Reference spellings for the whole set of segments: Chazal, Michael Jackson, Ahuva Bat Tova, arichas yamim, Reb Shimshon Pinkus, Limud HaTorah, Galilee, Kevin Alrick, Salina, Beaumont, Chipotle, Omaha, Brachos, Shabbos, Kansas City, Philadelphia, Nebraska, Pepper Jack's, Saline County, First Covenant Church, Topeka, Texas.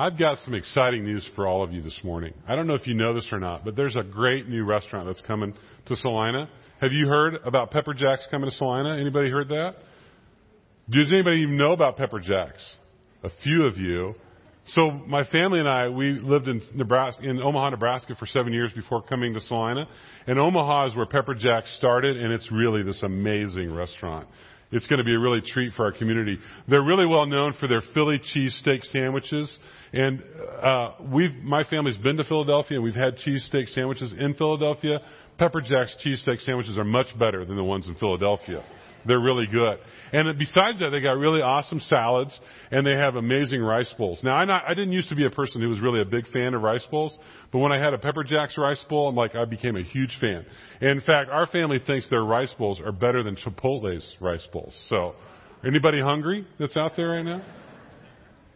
I've got some exciting news for all of you this morning. I don't know if you know this or not, but there's a great new restaurant that's coming to Salina. Have you heard about Pepper Jack's coming to Salina? Anybody heard that? Does anybody even know about Pepper Jack's? A few of you. So my family and I, we lived in Omaha, Nebraska for 7 years before coming to Salina. And Omaha is where Pepper Jack's started, and it's really this amazing restaurant. It's going to be a really treat for our community. They're really well known for their Philly cheesesteak sandwiches. And my family's been to Philadelphia, and we've had cheesesteak sandwiches in Philadelphia. Pepper Jack's cheesesteak sandwiches are much better than the ones in Philadelphia. They're really good. And besides that, they got really awesome salads, and they have amazing rice bowls. Now, I didn't used to be a person who was really a big fan of rice bowls, but when I had a Pepper Jack's rice bowl, I became a huge fan. And in fact, our family thinks their rice bowls are better than Chipotle's rice bowls. So, anybody hungry that's out there right now?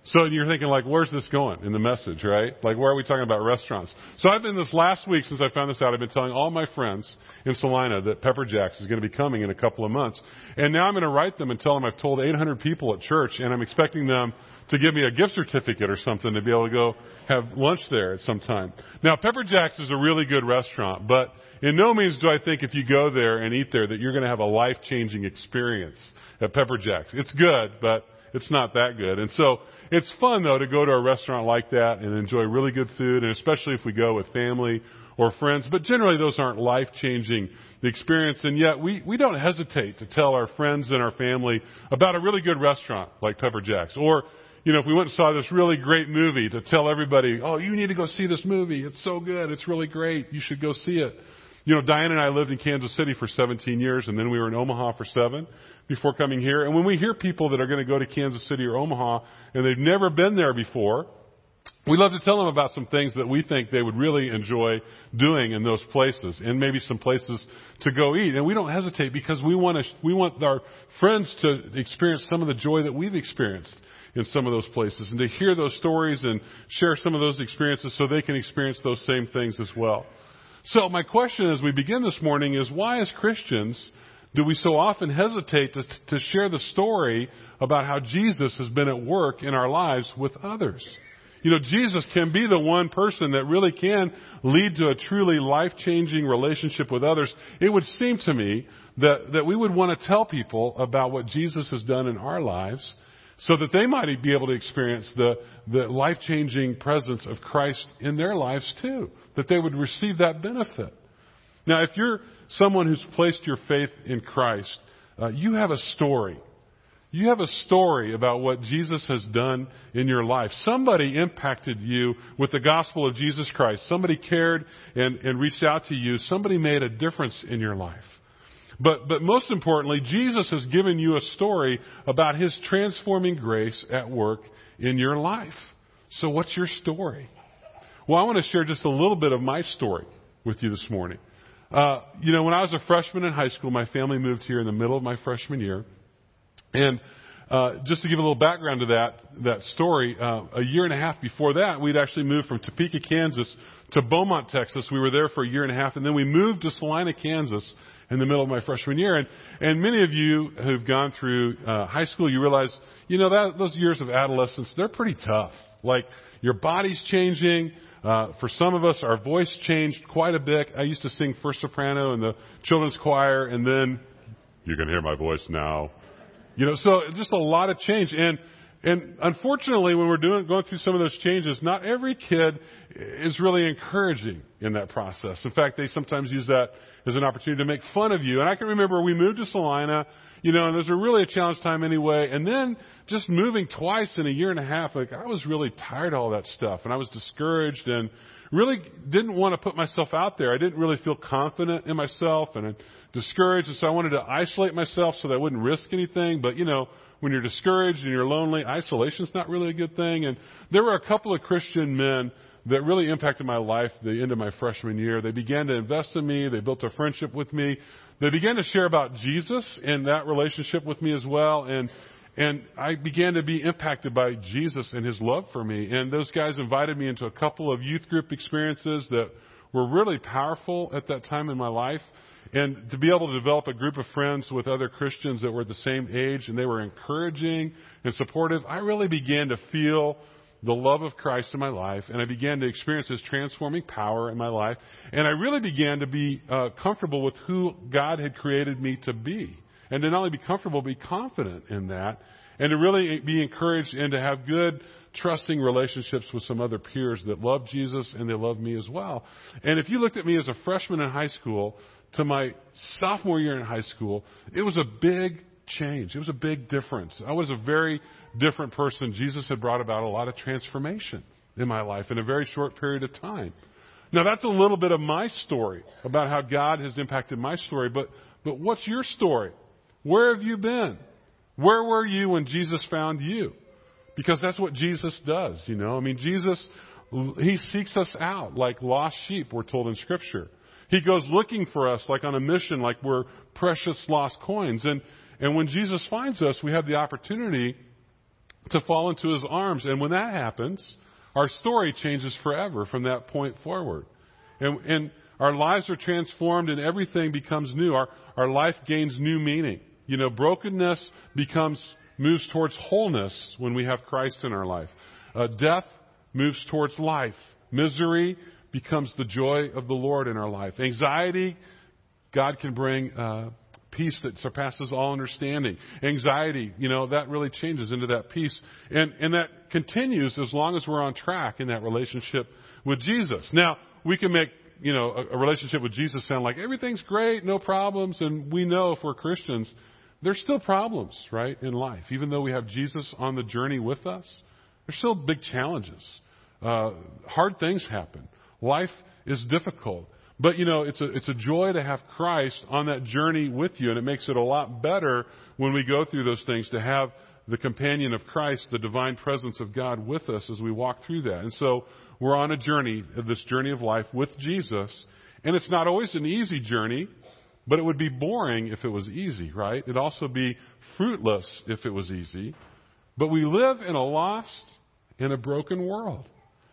So you're thinking, where's this going in the message, right? Why are we talking about restaurants? So I've been this last week, since I found this out, I've been telling all my friends in Salina that Pepper Jack's is going to be coming in a couple of months. And now I'm going to write them and tell them I've told 800 people at church, and I'm expecting them to give me a gift certificate or something to be able to go have lunch there at some time. Now, Pepper Jack's is a really good restaurant, but in no means do I think if you go there and eat there that you're going to have a life-changing experience at Pepper Jack's. It's good, but it's not that good. And so it's fun, though, to go to a restaurant like that and enjoy really good food, and especially if we go with family or friends. But generally, those aren't life-changing experience. And yet, we don't hesitate to tell our friends and our family about a really good restaurant like Pepper Jack's. Or, if we went and saw this really great movie, to tell everybody, oh, you need to go see this movie. It's so good. It's really great. You should go see it. Diane and I lived in Kansas City for 17 years, and then we were in Omaha for 7 before coming here. And when we hear people that are going to go to Kansas City or Omaha, and they've never been there before, we love to tell them about some things that we think they would really enjoy doing in those places, and maybe some places to go eat. And we don't hesitate because we want our friends to experience some of the joy that we've experienced in some of those places, and to hear those stories and share some of those experiences so they can experience those same things as well. So my question as we begin this morning is, why as Christians do we so often hesitate to share the story about how Jesus has been at work in our lives with others? Jesus can be the one person that really can lead to a truly life-changing relationship with others. It would seem to me that we would want to tell people about what Jesus has done in our lives so that they might be able to experience the life-changing presence of Christ in their lives too, that they would receive that benefit. Now, if you're someone who's placed your faith in Christ, you have a story. You have a story about what Jesus has done in your life. Somebody impacted you with the gospel of Jesus Christ. Somebody cared and reached out to you. Somebody made a difference in your life. But most importantly, Jesus has given you a story about His transforming grace at work in your life. So what's your story? Well, I want to share just a little bit of my story with you this morning. When I was a freshman in high school, my family moved here in the middle of my freshman year. And just to give a little background to that story, a year and a half before that, we'd actually moved from Topeka, Kansas to Beaumont, Texas. We were there for a year and a half, and then we moved to Salina, Kansas, in the middle of my freshman year. And many of you who've gone through high school, you realize, that those years of adolescence, they're pretty tough. Your body's changing. For some of us, our voice changed quite a bit. I used to sing first soprano in the children's choir, and then you can hear my voice now. So just a lot of change. And unfortunately, when we're going through some of those changes, not every kid is really encouraging in that process. In fact, they sometimes use that as an opportunity to make fun of you. And I can remember we moved to Salina, and those were really a challenge time anyway. And then just moving twice in a year and a half, I was really tired of all that stuff. And I was discouraged and really didn't want to put myself out there. I didn't really feel confident in myself and I'm discouraged. And so I wanted to isolate myself so that I wouldn't risk anything. But, when you're discouraged and you're lonely, isolation's not really a good thing. And there were a couple of Christian men that really impacted my life at the end of my freshman year. They began to invest in me. They built a friendship with me. They began to share about Jesus and that relationship with me as well. And I began to be impacted by Jesus and His love for me. And those guys invited me into a couple of youth group experiences that were really powerful at that time in my life. And to be able to develop a group of friends with other Christians that were the same age and they were encouraging and supportive, I really began to feel the love of Christ in my life, and I began to experience His transforming power in my life, and I really began to be comfortable with who God had created me to be, and to not only be comfortable, be confident in that, and to really be encouraged and to have good, trusting relationships with some other peers that love Jesus and they love me as well. And if you looked at me as a freshman in high school to my sophomore year in high school, it was a big change. It was a big difference. I was a very different person. Jesus had brought about a lot of transformation in my life in a very short period of time. Now, that's a little bit of my story about how God has impacted my story, but what's your story? Where have you been? Where were you when Jesus found you? Because that's what Jesus does, you know. I mean, Jesus, He seeks us out like lost sheep, we're told in Scripture. He goes looking for us like on a mission, like we're precious lost coins. And when Jesus finds us, we have the opportunity to fall into His arms. And when that happens, our story changes forever from that point forward. And our lives are transformed and everything becomes new. Our life gains new meaning. You know, brokenness moves towards wholeness when we have Christ in our life. Death moves towards life. Misery becomes the joy of the Lord in our life. Anxiety, God can bring peace that surpasses all understanding. Anxiety, you know, that really changes into that peace. And that continues as long as we're on track in that relationship with Jesus. Now, we can make, you know, a relationship with Jesus sound like everything's great, no problems, and we know if we're Christians, there's still problems, right, in life. Even though we have Jesus on the journey with us, there's still big challenges. Hard things happen. Life is difficult. But, you know, it's a joy to have Christ on that journey with you, and it makes it a lot better when we go through those things to have the companion of Christ, the divine presence of God with us as we walk through that. And so we're on a journey, this journey of life with Jesus, and it's not always an easy journey, but it would be boring if it was easy, right? It'd also be fruitless if it was easy. But we live in a lost and a broken world.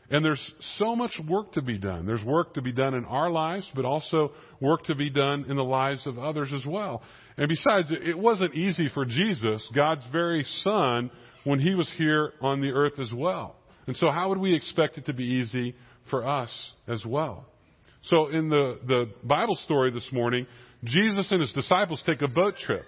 And there's so much work to be done. There's work to be done in our lives, but also work to be done in the lives of others as well. And besides, it wasn't easy for Jesus, God's very Son, when He was here on the earth as well. And so how would we expect it to be easy for us as well? So in the Bible story this morning, Jesus and His disciples take a boat trip.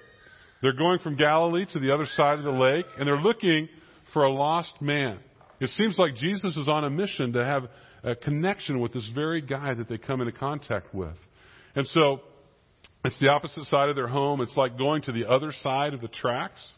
They're going from Galilee to the other side of the lake, and they're looking for a lost man. It seems like Jesus is on a mission to have a connection with this very guy that they come into contact with. And so it's the opposite side of their home. It's like going to the other side of the tracks.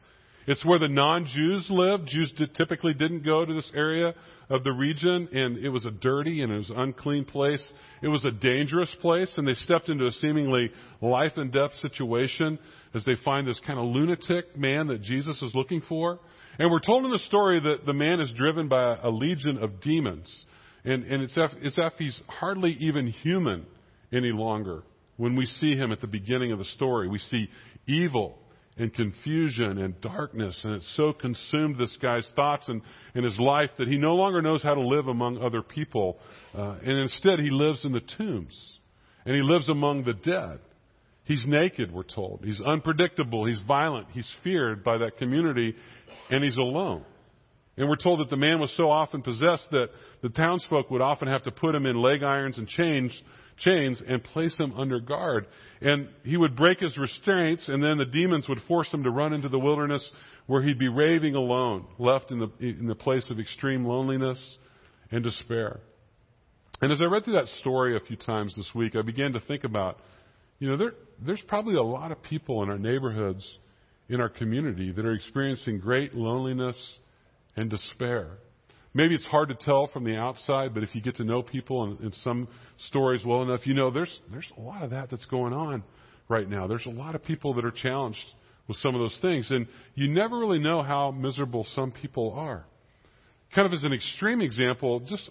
It's where the non-Jews lived. Jews typically didn't go to this area of the region, and it was a dirty and it was an unclean place. It was a dangerous place, and they stepped into a seemingly life and death situation as they find this kind of lunatic man that Jesus is looking for. And we're told in the story that the man is driven by a legion of demons, and it's as if he's hardly even human any longer. When we see him at the beginning of the story, we see evil and confusion and darkness, and it's so consumed this guy's thoughts and his life that he no longer knows how to live among other people. And instead, he lives in the tombs, and he lives among the dead. He's naked, we're told. He's unpredictable. He's violent. He's feared by that community, and he's alone. And we're told that the man was so often possessed that the townsfolk would often have to put him in leg irons and chains and place him under guard. And he would break his restraints, and then the demons would force him to run into the wilderness where he'd be raving alone, left in the place of extreme loneliness and despair. And as I read through that story a few times this week, I began to think about, you know, there's probably a lot of people in our neighborhoods, in our community, that are experiencing great loneliness and despair. Maybe it's hard to tell from the outside, but if you get to know people and some stories well enough, you know there's a lot of that's going on right now. There's a lot of people that are challenged with some of those things, and you never really know how miserable some people are. Kind of as an extreme example, just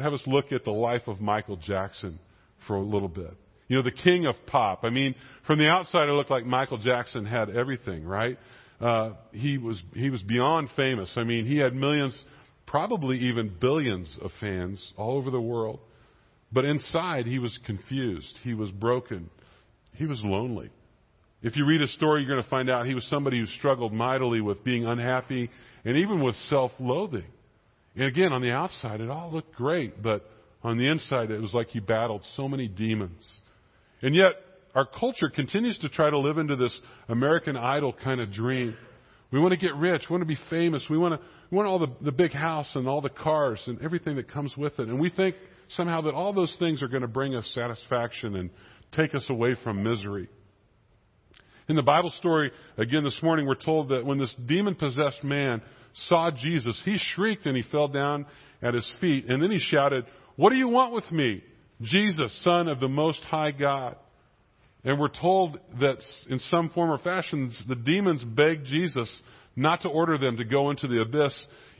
have us look at the life of Michael Jackson for a little bit. You know, the king of pop. I mean, from the outside, it looked like Michael Jackson had everything, right? He was beyond famous. I mean, he had millions, probably even billions of fans all over the world. But inside, he was confused. He was broken. He was lonely. If you read his story, you're going to find out he was somebody who struggled mightily with being unhappy and even with self-loathing. And again, on the outside, it all looked great, but on the inside, it was like he battled so many demons. And yet, our culture continues to try to live into this American Idol kind of dream. We want to get rich. We want to be famous. We want all the big house and all the cars and everything that comes with it. And we think somehow that all those things are going to bring us satisfaction and take us away from misery. In the Bible story, again this morning, we're told that when this demon-possessed man saw Jesus, he shrieked and he fell down at his feet. And then he shouted, "What do you want with me, Jesus, Son of the Most High God?" And we're told that in some form or fashion, the demons begged Jesus not to order them to go into the abyss,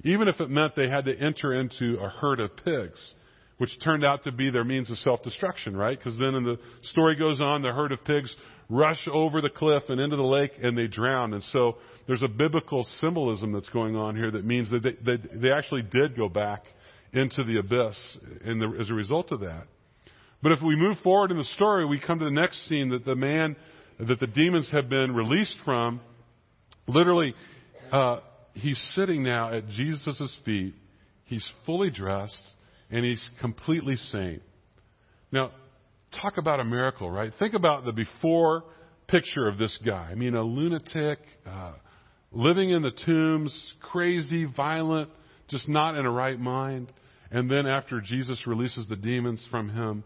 even if it meant they had to enter into a herd of pigs, which turned out to be their means of self-destruction, right? Because then in the story goes on, the herd of pigs rush over the cliff and into the lake and they drown. And so there's a biblical symbolism that's going on here that means that they actually did go back into the abyss as a result of that. But if we move forward in the story, we come to the next scene that the man that the demons have been released from, literally, he's sitting now at Jesus' feet. He's fully dressed, and he's completely sane. Now, talk about a miracle, right? Think about the before picture of this guy. I mean, a lunatic, living in the tombs, crazy, violent, just not in a right mind. And then after Jesus releases the demons from him,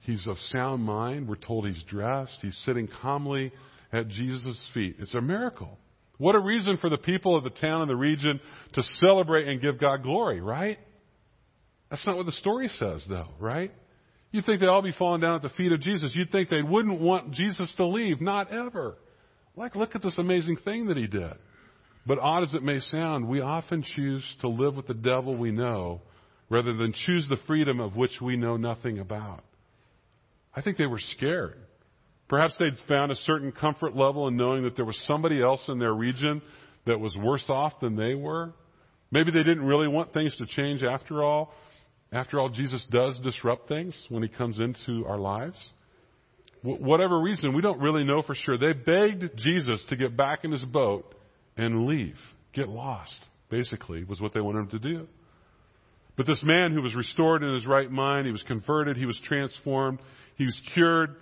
he's of sound mind. We're told he's dressed. He's sitting calmly at Jesus' feet. It's a miracle. What a reason for the people of the town and the region to celebrate and give God glory, right? That's not what the story says, though, right? You'd think they'd all be falling down at the feet of Jesus. You'd think they wouldn't want Jesus to leave. Not ever. Like, look at this amazing thing that he did. But odd as it may sound, we often choose to live with the devil we know rather than choose the freedom of which we know nothing about. I think they were scared. Perhaps they'd found a certain comfort level in knowing that there was somebody else in their region that was worse off than they were. Maybe they didn't really want things to change after all. After all, Jesus does disrupt things when he comes into our lives. Whatever reason, we don't really know for sure. They begged Jesus to get back in his boat and leave. Get lost, basically, was what they wanted him to do. But this man who was restored in his right mind, he was converted, he was transformed, he was cured.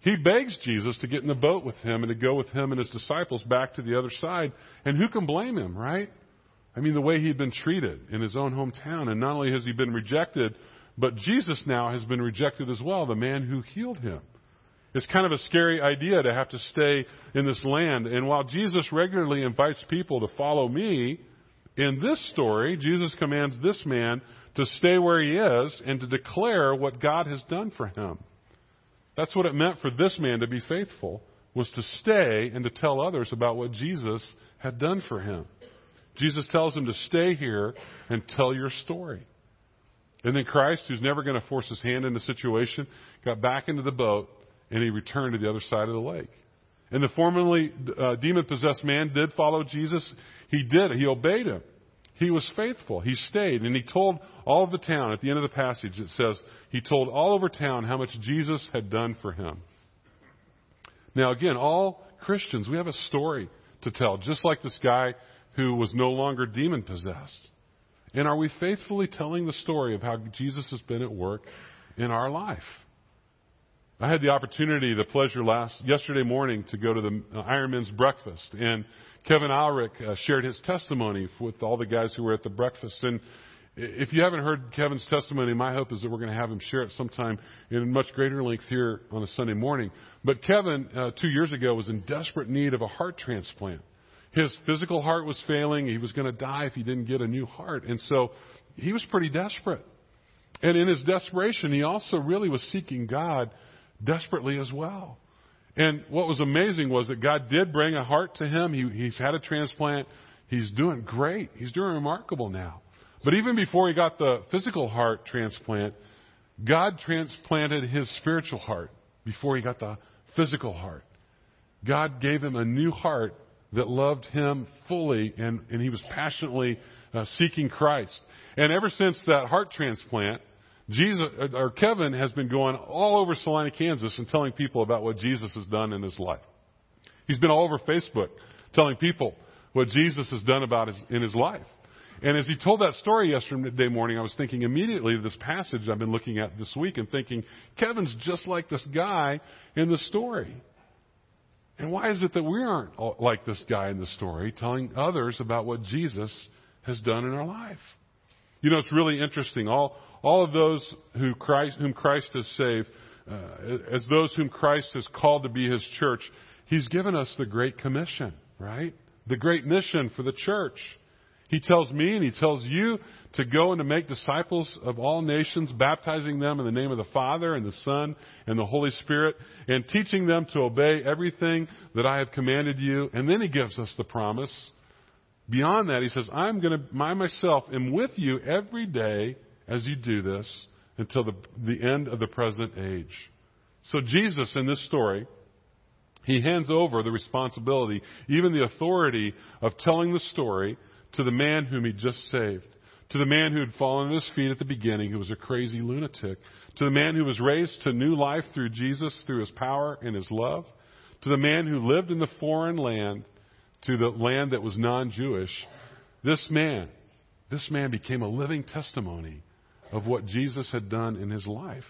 He begs Jesus to get in the boat with him and to go with him and his disciples back to the other side. And who can blame him, right? I mean, the way he'd been treated in his own hometown. And not only has he been rejected, but Jesus now has been rejected as well, the man who healed him. It's kind of a scary idea to have to stay in this land. And while Jesus regularly invites people to follow me, in this story, Jesus commands this man to stay where he is and to declare what God has done for him. That's what it meant for this man to be faithful, was to stay and to tell others about what Jesus had done for him. Jesus tells him to stay here and tell your story. And then Christ, who's never going to force his hand in a situation, got back into the boat and he returned to the other side of the lake. And the formerly demon-possessed man did follow Jesus. He did. He obeyed him. He was faithful. He stayed. And he told all of the town, at the end of the passage, it says, he told all over town how much Jesus had done for him. Now, again, all Christians, we have a story to tell, just like this guy who was no longer demon-possessed. And are we faithfully telling the story of how Jesus has been at work in our life? I had the opportunity, the pleasure yesterday morning to go to the Ironman's breakfast, and Kevin Alrick shared his testimony with all the guys who were at the breakfast. And if you haven't heard Kevin's testimony, my hope is that we're going to have him share it sometime in much greater length here on a Sunday morning. But Kevin, 2 years ago, was in desperate need of a heart transplant. His physical heart was failing. He was going to die if he didn't get a new heart. And so he was pretty desperate. And in his desperation, he also really was seeking God desperately as well. And what was amazing was that God did bring a heart to him. He's had a transplant. He's doing great. He's doing remarkable now. But even before he got the physical heart transplant, God transplanted his spiritual heart before he got the physical heart. God gave him a new heart that loved him fully, and he was passionately seeking Christ. And ever since that heart transplant, Kevin has been going all over Saline, Kansas and telling people about what Jesus has done in his life. He's been all over Facebook telling people what Jesus has done in his life. And as he told that story yesterday morning, I was thinking immediately of this passage I've been looking at this week and thinking, Kevin's just like this guy in the story. And why is it that we aren't like this guy in the story, telling others about what Jesus has done in our life? You know, it's really interesting. All of those whom Christ has saved, as those whom Christ has called to be His church, He's given us the Great Commission, right? The Great Mission for the church. He tells me and He tells you to go and to make disciples of all nations, baptizing them in the name of the Father and the Son and the Holy Spirit, and teaching them to obey everything that I have commanded you. And then He gives us the promise. Beyond that, He says, I myself am with you every day as you do this until the end of the present age. So Jesus, in this story, He hands over the responsibility, even the authority of telling the story, to the man whom He just saved, to the man who had fallen at His feet at the beginning, who was a crazy lunatic, to the man who was raised to new life through Jesus, through His power and His love, to the man who lived in the foreign land, to the land that was non-Jewish. This man became a living testimony of what Jesus had done in His life,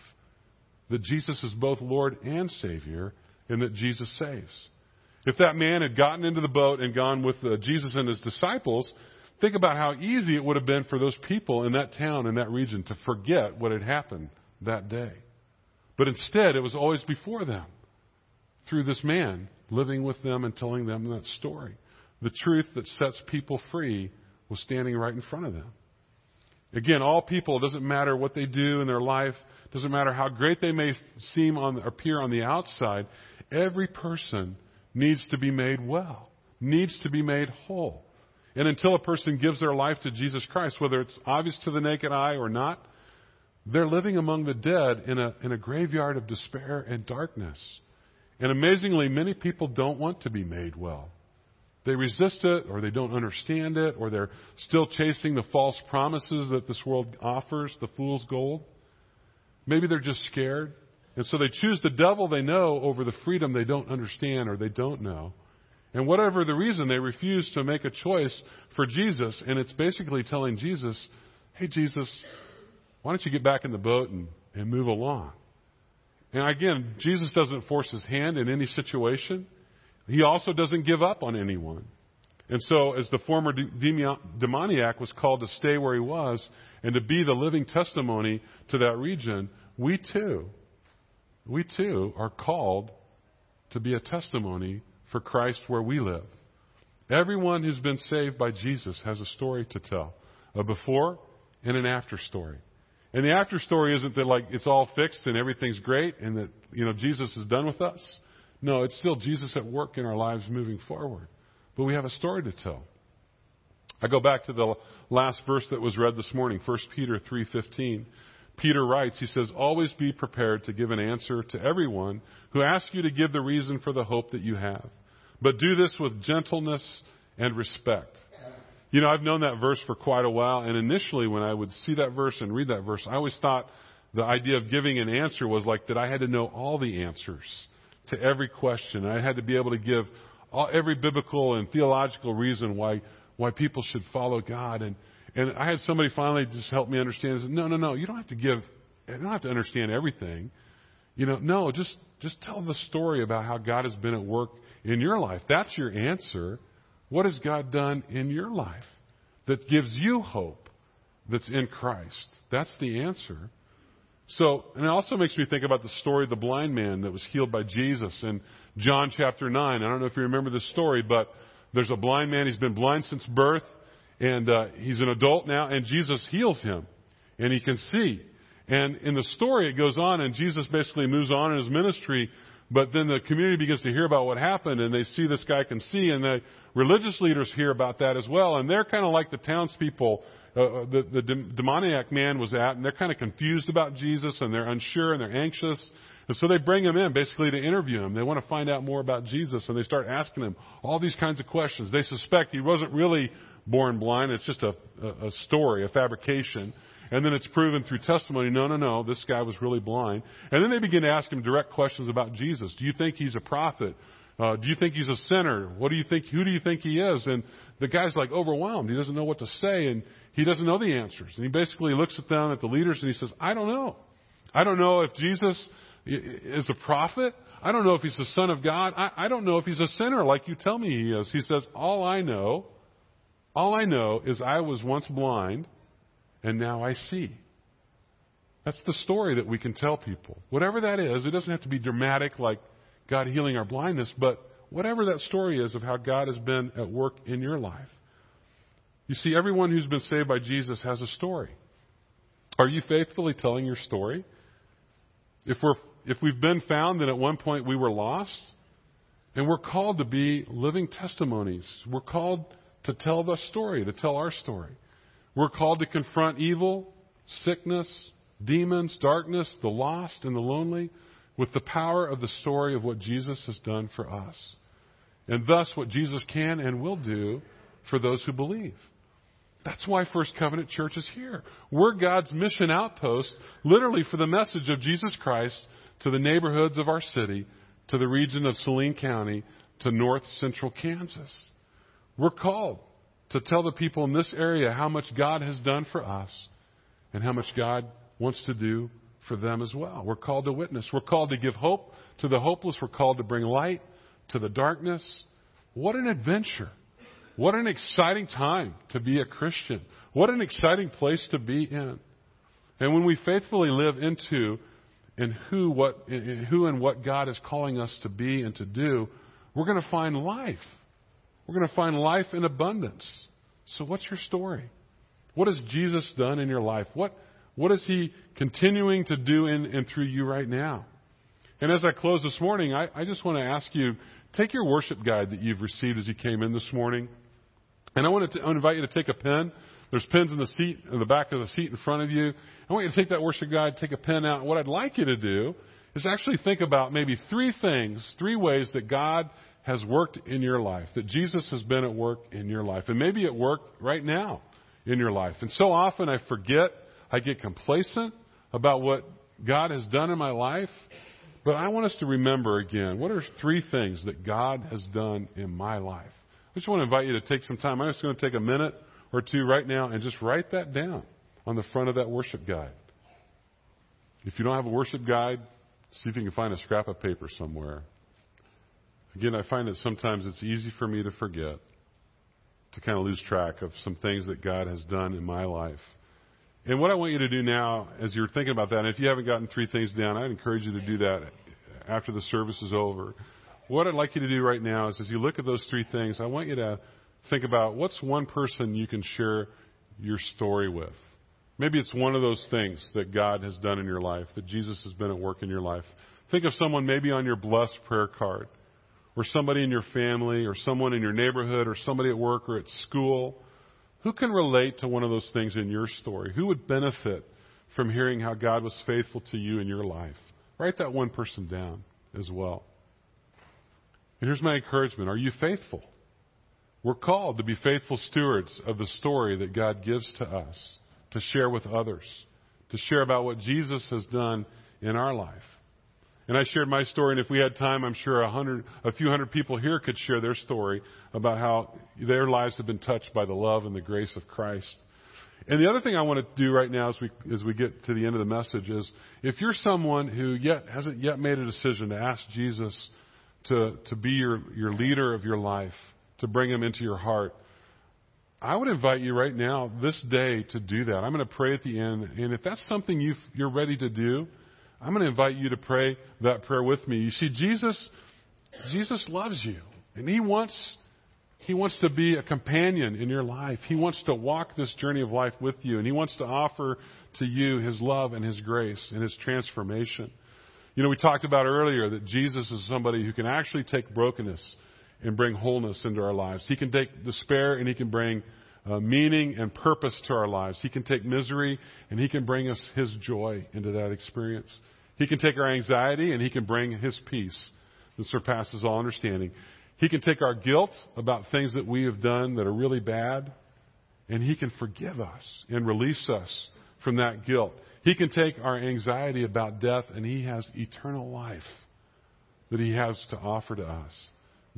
that Jesus is both Lord and Savior, and that Jesus saves. If that man had gotten into the boat and gone with Jesus and His disciples, think about how easy it would have been for those people in that town, in that region, to forget what had happened that day. But instead, it was always before them, through this man living with them and telling them that story. The truth that sets people free was standing right in front of them. Again, all people, it doesn't matter what they do in their life, it doesn't matter how great they may appear on the outside, every person needs to be made well, needs to be made whole. And until a person gives their life to Jesus Christ, whether it's obvious to the naked eye or not, they're living among the dead in a graveyard of despair and darkness. And amazingly, many people don't want to be made well. They resist it, or they don't understand it, or they're still chasing the false promises that this world offers, the fool's gold. Maybe they're just scared. And so they choose the devil they know over the freedom they don't understand or they don't know. And whatever the reason, they refuse to make a choice for Jesus. And it's basically telling Jesus, hey, Jesus, why don't you get back in the boat and move along? And again, Jesus doesn't force His hand in any situation. He also doesn't give up on anyone. And so as the former demoniac was called to stay where he was and to be the living testimony to that region, we too are called to be a testimony for Christ where we live. Everyone who's been saved by Jesus has a story to tell, a before and an after story. And the after story isn't that like it's all fixed and everything's great and that, you know, Jesus is done with us. No, it's still Jesus at work in our lives moving forward. But we have a story to tell. I go back to the last verse that was read this morning, 1 Peter 3:15. Peter writes, he says, always be prepared to give an answer to everyone who asks you to give the reason for the hope that you have. But do this with gentleness and respect. You know, I've known that verse for quite a while. And initially when I would see that verse and read that verse, I always thought the idea of giving an answer was like that I had to know all the answers to every question. I had to be able to give every biblical and theological reason why people should follow God. And I had somebody finally just help me understand. Said, no, you don't have to understand everything. You know, no, just tell the story about how God has been at work in your life. That's your answer. What has God done in your life that gives you hope that's in Christ? That's the answer. So, and it also makes me think about the story of the blind man that was healed by Jesus in John chapter 9. I don't know if you remember this story, but there's a blind man. He's been blind since birth. And he's an adult now, and Jesus heals him, and he can see. And in the story, it goes on, and Jesus basically moves on in His ministry, but then the community begins to hear about what happened, and they see this guy can see, and the religious leaders hear about that as well, and they're kind of like the townspeople the demoniac man was at, and they're kind of confused about Jesus, and they're unsure, and they're anxious. And so they bring him in basically to interview him. They want to find out more about Jesus, and they start asking him all these kinds of questions. They suspect he wasn't really born blind. It's just a story, a fabrication. And then it's proven through testimony, no, this guy was really blind. And then they begin to ask him direct questions about Jesus. Do you think He's a prophet? Do you think he's a sinner? What do you think? Who do you think he is? And the guy's like overwhelmed. He doesn't know what to say, and he doesn't know the answers. And he basically looks down at the leaders and he says, I don't know. I don't know if Jesus is a prophet. I don't know if he's the Son of God. I don't know if he's a sinner like you tell me he is. He says, all I know is I was once blind and now I see. That's the story that we can tell people. Whatever that is, it doesn't have to be dramatic like God healing our blindness, but whatever that story is of how God has been at work in your life. You see, everyone who's been saved by Jesus has a story. Are you faithfully telling your story? If we've been found, then at one point we were lost, and we're called to be living testimonies. We're called to tell the story, to tell our story. We're called to confront evil, sickness, demons, darkness, the lost and the lonely, with the power of the story of what Jesus has done for us. And thus what Jesus can and will do for those who believe. That's why First Covenant Church is here. We're God's mission outpost, literally for the message of Jesus Christ to the neighborhoods of our city, to the region of Saline County, to north central Kansas. We're called to tell the people in this area how much God has done for us and how much God wants to do for them as well. We're called to witness. We're called to give hope to the hopeless. We're called to bring light to the darkness. What an adventure. What an exciting time to be a Christian. What an exciting place to be in. And when we faithfully live into and who and what God is calling us to be and to do, we're going to find life. We're going to find life in abundance. So what's your story? What has Jesus done in your life? What is he continuing to do in and through you right now? And as I close this morning, I just want to ask you, take your worship guide that you've received as you came in this morning. And I invite you to take a pen. There's pens in the back of the seat in front of you. I want you to take that worship guide, take a pen out. And what I'd like you to do is actually think about maybe three ways that God has worked in your life, that Jesus has been at work in your life, and maybe at work right now in your life. And so often I forget, I get complacent about what God has done in my life. But I want us to remember again, what are three things that God has done in my life? I just want to invite you to take some time. I'm just going to take a minute or two right now and just write that down on the front of that worship guide. If you don't have a worship guide, see if you can find a scrap of paper somewhere. Again, I find that sometimes it's easy for me to forget, to kind of lose track of some things that God has done in my life. And what I want you to do now, as you're thinking about that, and if you haven't gotten three things down, I'd encourage you to do that after the service is over. What I'd like you to do right now is, as you look at those three things, I want you to think about what's one person you can share your story with. Maybe it's one of those things that God has done in your life, that Jesus has been at work in your life. Think of someone maybe on your blessed prayer card, or somebody in your family, or someone in your neighborhood, or somebody at work or at school. Who can relate to one of those things in your story? Who would benefit from hearing how God was faithful to you in your life? Write that one person down as well. And here's my encouragement. Are you faithful? We're called to be faithful stewards of the story that God gives to us, to share with others, to share about what Jesus has done in our life. And I shared my story, and if we had time, I'm sure a few hundred people here could share their story about how their lives have been touched by the love and the grace of Christ. And the other thing I want to do right now as we get to the end of the message is, if you're someone who hasn't yet made a decision to ask Jesus to be your leader of your life, to bring him into your heart, I would invite you right now, this day, to do that. I'm going to pray at the end, and if that's something you're ready to do, I'm going to invite you to pray that prayer with me. You see, Jesus loves you, and He wants to be a companion in your life. He wants to walk this journey of life with you, and He wants to offer to you His love and His grace and His transformation. You know, we talked about earlier that Jesus is somebody who can actually take brokenness and bring wholeness into our lives. He can take despair, and He can bring meaning and purpose to our lives. He can take misery, and He can bring us His joy into that experience. He can take our anxiety, and He can bring His peace that surpasses all understanding. He can take our guilt about things that we have done that are really bad, and He can forgive us and release us from that guilt. He can take our anxiety about death, and He has eternal life that He has to offer to us.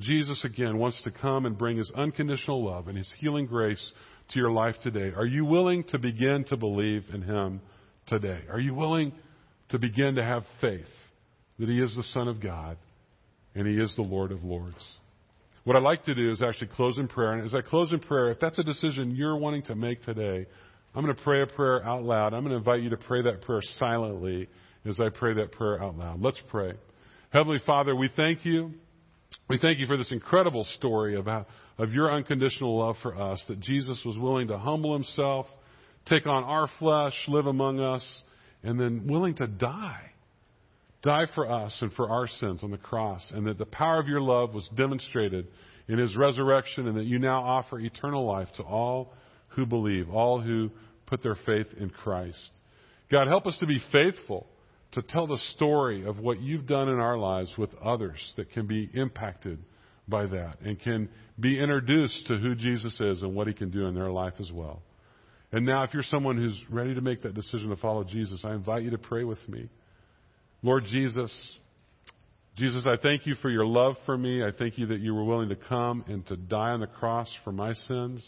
Jesus again wants to come and bring his unconditional love and his healing grace to your life today. Are you willing to begin to believe in him today? Are you willing to begin to have faith that he is the Son of God and he is the Lord of Lords? What I'd like to do is actually close in prayer. And as I close in prayer, if that's a decision you're wanting to make today, I'm going to pray a prayer out loud. I'm going to invite you to pray that prayer silently as I pray that prayer out loud. Let's pray. Heavenly Father, we thank you. We thank you for this incredible story of your unconditional love for us, that Jesus was willing to humble himself, take on our flesh, live among us, and then willing to die for us and for our sins on the cross, and that the power of your love was demonstrated in his resurrection, and that you now offer eternal life to all who believe, all who put their faith in Christ. God, help us to be faithful to tell the story of what you've done in our lives with others that can be impacted by that and can be introduced to who Jesus is and what he can do in their life as well. And now, if you're someone who's ready to make that decision to follow Jesus, I invite you to pray with me. Lord Jesus, I thank you for your love for me. I thank you that you were willing to come and to die on the cross for my sins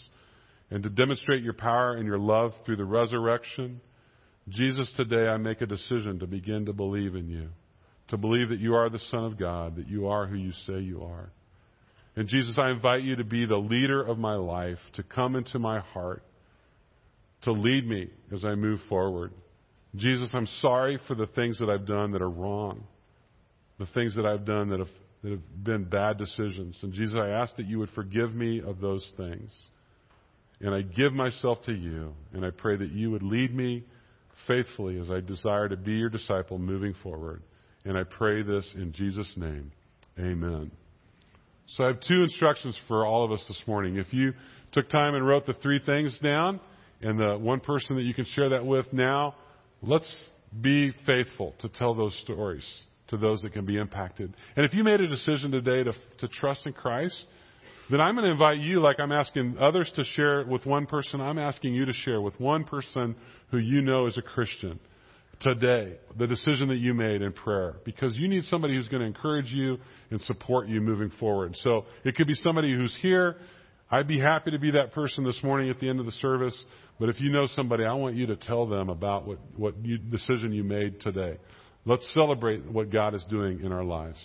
and to demonstrate your power and your love through the resurrection. Jesus, today I make a decision to begin to believe in you, to believe that you are the Son of God, that you are who you say you are. And Jesus, I invite you to be the leader of my life, to come into my heart, to lead me as I move forward. Jesus, I'm sorry for the things that I've done that are wrong, the things that I've done that have been bad decisions. And Jesus, I ask that you would forgive me of those things. And I give myself to you, and I pray that you would lead me faithfully as I desire to be your disciple moving forward. And I pray this in Jesus' name. Amen. So I have two instructions for all of us this morning. If you took time and wrote the three things down and the one person that you can share that with now, let's be faithful to tell those stories to those that can be impacted. And if you made a decision today to trust in Christ, then I'm going to invite you, like I'm asking others to share with one person, I'm asking you to share with one person who you know is a Christian today, the decision that you made in prayer, because you need somebody who's going to encourage you and support you moving forward. So it could be somebody who's here. I'd be happy to be that person this morning at the end of the service. But if you know somebody, I want you to tell them about what decision you made today. Let's celebrate what God is doing in our lives.